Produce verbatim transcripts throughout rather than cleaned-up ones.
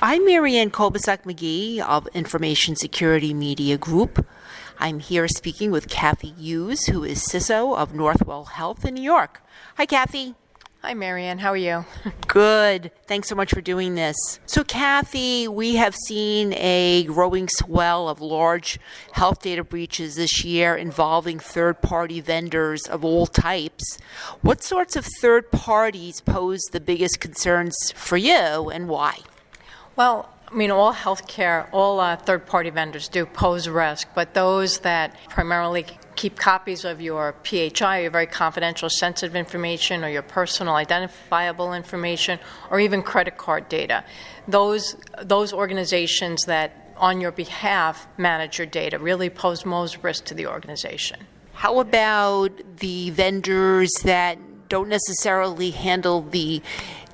I'm Marianne Kolbasuk McGee of Information Security Media Group. I'm here speaking with Kathy Hughes, who is C I S O of Northwell Health in New York. Hi, Kathy. Hi, Marianne. How are you? Good. Thanks so much for doing this. So, Kathy, we have seen a growing swell of large health data breaches this year involving third-party vendors of all types. What sorts of third parties pose the biggest concerns for you, and why? Well, I mean, all healthcare, all uh, third-party vendors do pose risk, but those that primarily keep copies of your P H I, your very confidential, sensitive information, or your personal identifiable information, or even credit card data, those those organizations that, on your behalf, manage your data really pose most risk to the organization. How about the vendors that don't necessarily handle the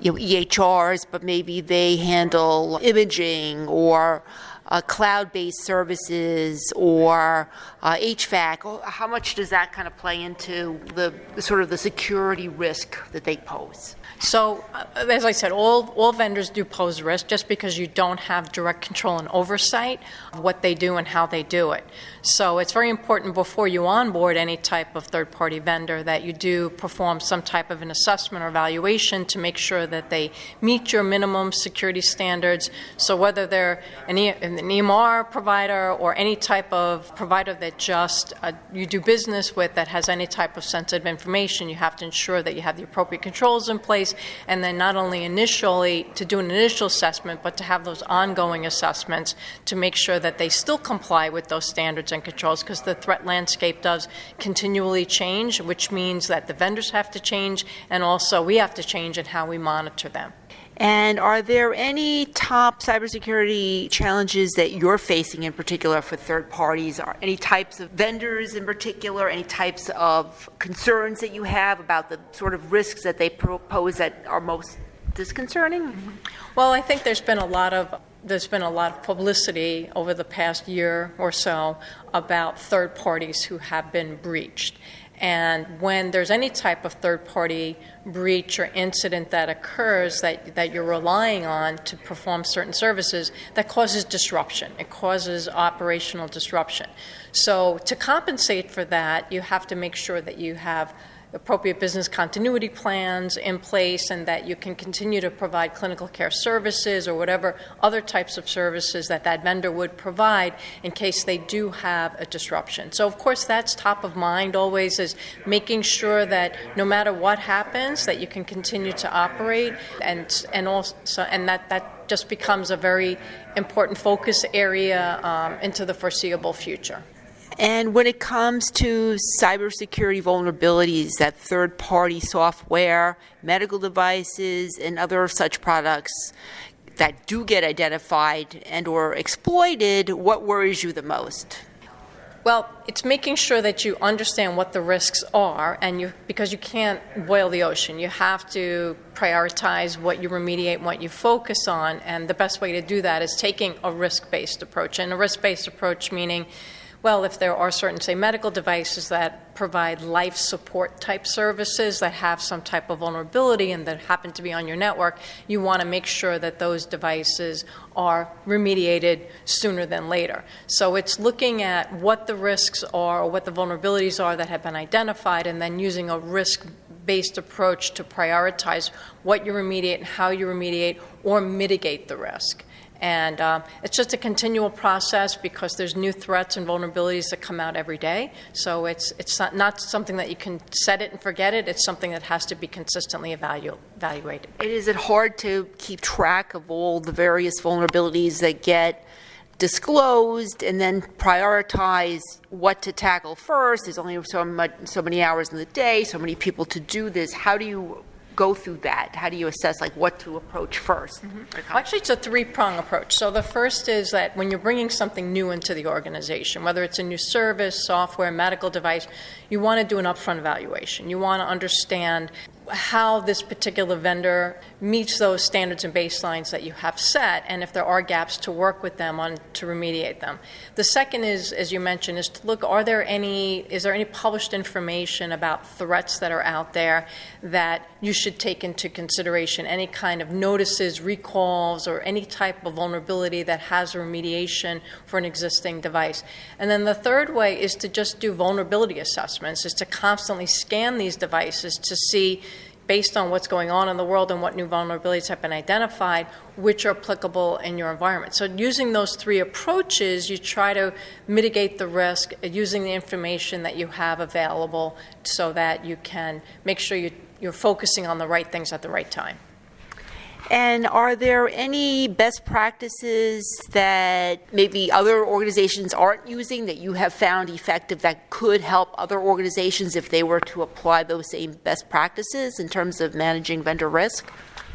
you know, E H Rs, but maybe they handle imaging or uh, cloud-based services or uh, H V A C? How much does that kind of play into the sort of the security risk that they pose? So, uh, as I said, all, all vendors do pose risk just because you don't have direct control and oversight of what they do and how they do it. So it's very important before you onboard any type of third-party vendor that you do perform some type of an assessment or evaluation to make sure that they meet your minimum security standards. So whether they're an, e- an E M R provider or any type of provider that just uh, you do business with that has any type of sensitive information, you have to ensure that you have the appropriate controls in place. And then not only initially to do an initial assessment, but to have those ongoing assessments to make sure that they still comply with those standards and controls, because the threat landscape does continually change, which means that the vendors have to change, and also we have to change in how we monitor them. And are there any top cybersecurity challenges that you're facing in particular for third parties? Are any types of vendors in particular, any types of concerns that you have about the sort of risks that they pose that are most disconcerting? Mm-hmm. Well, I think there's been a lot of There's been a lot of publicity over the past year or so about third parties who have been breached. And when there's any type of third-party breach or incident that occurs that, that you're relying on to perform certain services, that causes disruption. It causes operational disruption. So to compensate for that, you have to make sure that you have appropriate business continuity plans in place and that you can continue to provide clinical care services or whatever other types of services that that vendor would provide in case they do have a disruption. So, of course, that's top of mind always, is making sure that no matter what happens, that you can continue to operate, and and also and that, that just becomes a very important focus area um, into the foreseeable future. And when it comes to cybersecurity vulnerabilities that third-party software, medical devices, and other such products that do get identified and or exploited, what worries you the most? Well, it's making sure that you understand what the risks are, and you because you can't boil the ocean. You have to prioritize what you remediate and what you focus on, and the best way to do that is taking a risk-based approach. And a risk-based approach meaning, well, if there are certain, say, medical devices that provide life support type services that have some type of vulnerability and that happen to be on your network, you want to make sure that those devices are remediated sooner than later. So it's looking at what the risks are or what the vulnerabilities are that have been identified, and then using a risk-based approach to prioritize what you remediate and how you remediate or mitigate the risk. And um, it's just a continual process because there's new threats and vulnerabilities that come out every day. So it's it's not, not something that you can set it and forget it. It's something that has to be consistently evalu- evaluated. And is it hard to keep track of all the various vulnerabilities that get disclosed and then prioritize what to tackle first? There's only so, much, so many hours in the day, so many people to do this. How do you go through that? How do you assess like what to approach first? Mm-hmm. Actually, it's a three-prong approach. So the first is that when you're bringing something new into the organization, whether it's a new service, software, medical device, you want to do an upfront evaluation. You want to understand how this particular vendor meets those standards and baselines that you have set, and if there are gaps, to work with them on to remediate them. The second is, as you mentioned, is to look, are there any, is there any published information about threats that are out there that you should take into consideration? Any kind of notices, recalls, or any type of vulnerability that has a remediation for an existing device. And then the third way is to just do vulnerability assessments, is to constantly scan these devices to see, based on what's going on in the world and what new vulnerabilities have been identified, which are applicable in your environment. So using those three approaches, you try to mitigate the risk using the information that you have available so that you can make sure you, you're focusing on the right things at the right time. And are there any best practices that maybe other organizations aren't using that you have found effective that could help other organizations if they were to apply those same best practices in terms of managing vendor risk?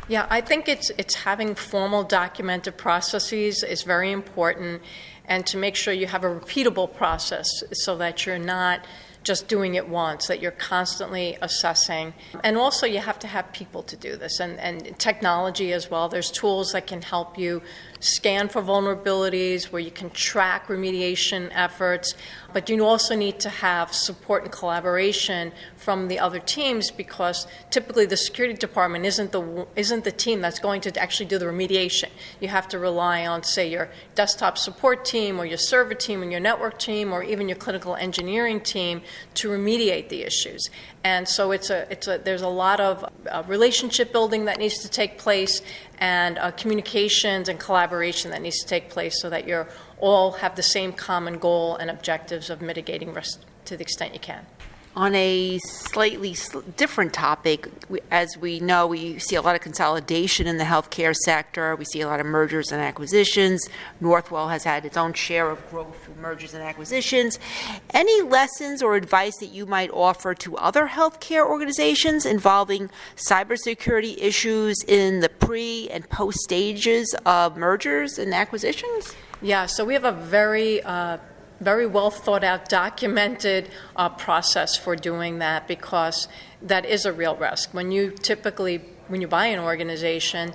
Yeah, I think it's, it's having formal documented processes is very important, and to make sure you have a repeatable process so that you're not just doing it once, that you're constantly assessing. And also you have to have people to do this, and, and technology as well. There's tools that can help you scan for vulnerabilities, where you can track remediation efforts, but you also need to have support and collaboration from the other teams, because typically the security department isn't the, isn't the team that's going to actually do the remediation. You have to rely on, say, your desktop support team or your server team and your network team or even your clinical engineering team to remediate the issues. And so it's a, it's a, there's a lot of uh, relationship building that needs to take place, and uh, communications and collaboration that needs to take place so that you all have the same common goal and objectives of mitigating risk to the extent you can. On a slightly sl- different topic, we, as we know, we see a lot of consolidation in the healthcare sector. We see a lot of mergers and acquisitions. Northwell has had its own share of growth through mergers and acquisitions. Any lessons or advice that you might offer to other healthcare organizations involving cybersecurity issues in the pre and post stages of mergers and acquisitions? Yeah, so we have a very uh, very well thought out, documented uh, process for doing that, because that is a real risk. When you typically, when you buy an organization,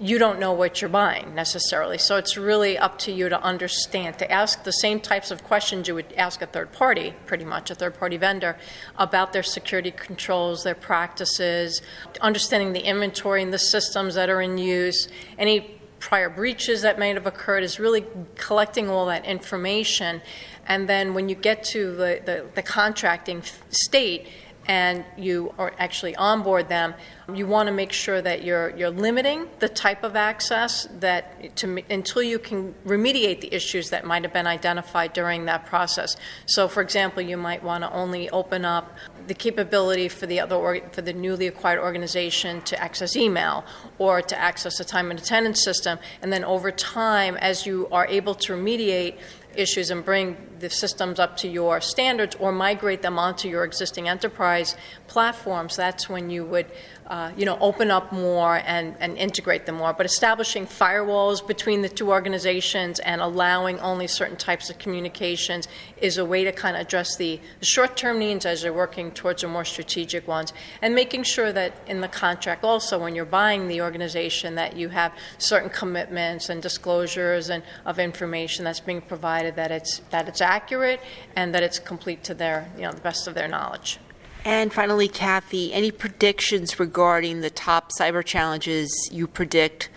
you don't know what you're buying necessarily. So it's really up to you to understand, to ask the same types of questions you would ask a third party, pretty much a third party vendor, about their security controls, their practices, understanding the inventory and the systems that are in use, any prior breaches that may have occurred, is really collecting all that information. And then when you get to the, the, the contracting state and you are actually onboard them, you want to make sure that you're, you're limiting the type of access that to, until you can remediate the issues that might have been identified during that process. So, for example, you might want to only open up the capability for the other for the newly acquired organization to access email or to access a time and attendance system, and then over time, as you are able to remediate issues and bring the systems up to your standards or migrate them onto your existing enterprise platforms, that's when you would uh, you know, open up more and, and integrate them more. But establishing firewalls between the two organizations and allowing only certain types of communications is a way to kind of address the short-term needs as you're working towards the more strategic ones, and making sure that in the contract also, when you're buying the organization, that you have certain commitments and disclosures and of information that's being provided, that it's that it's accurate and that it's complete to their, you know, the best of their knowledge. And finally, Kathy, any predictions regarding the top cyber challenges you predict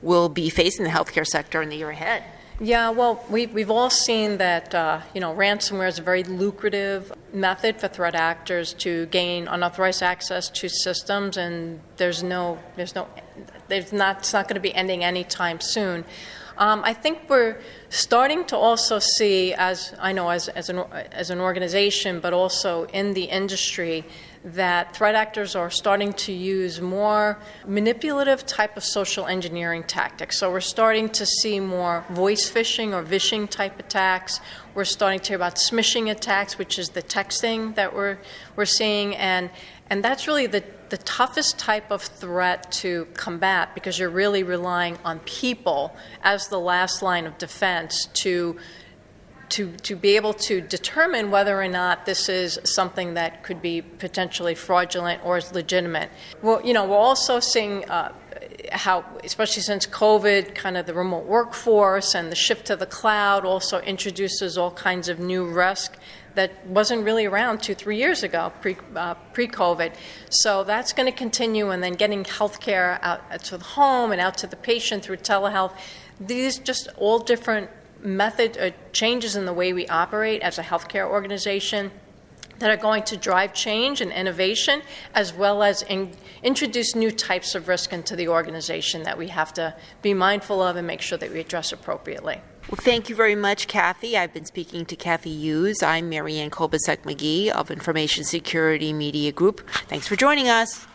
will be facing the healthcare sector in the year ahead? Yeah, well, we, we've all seen that uh, you know, ransomware is a very lucrative method for threat actors to gain unauthorized access to systems, and there's no there's no there's not it's not going to be ending anytime soon. Um, I think we're starting to also see, as I know as, as, an, as an organization, but also in the industry, that threat actors are starting to use more manipulative type of social engineering tactics. So we're starting to see more voice phishing or vishing type attacks. We're starting to hear about smishing attacks, which is the texting that we're, we're seeing. And, and that's really the the toughest type of threat to combat, because you're really relying on people as the last line of defense to to to be able to determine whether or not this is something that could be potentially fraudulent or is legitimate. Well, you know, we're also seeing uh, how, especially since COVID, kind of the remote workforce and the shift to the cloud also introduces all kinds of new risk that wasn't really around two, three years ago, pre, uh, pre-COVID. So that's going to continue, and then getting healthcare out to the home and out to the patient through telehealth. These just all different method uh, changes in the way we operate as a healthcare organization that are going to drive change and innovation, as well as in, introduce new types of risk into the organization that we have to be mindful of and make sure that we address appropriately. Well, thank you very much, Kathy. I've been speaking to Kathy Hughes. I'm Marianne Kolbasuk McGee of Information Security Media Group. Thanks for joining us.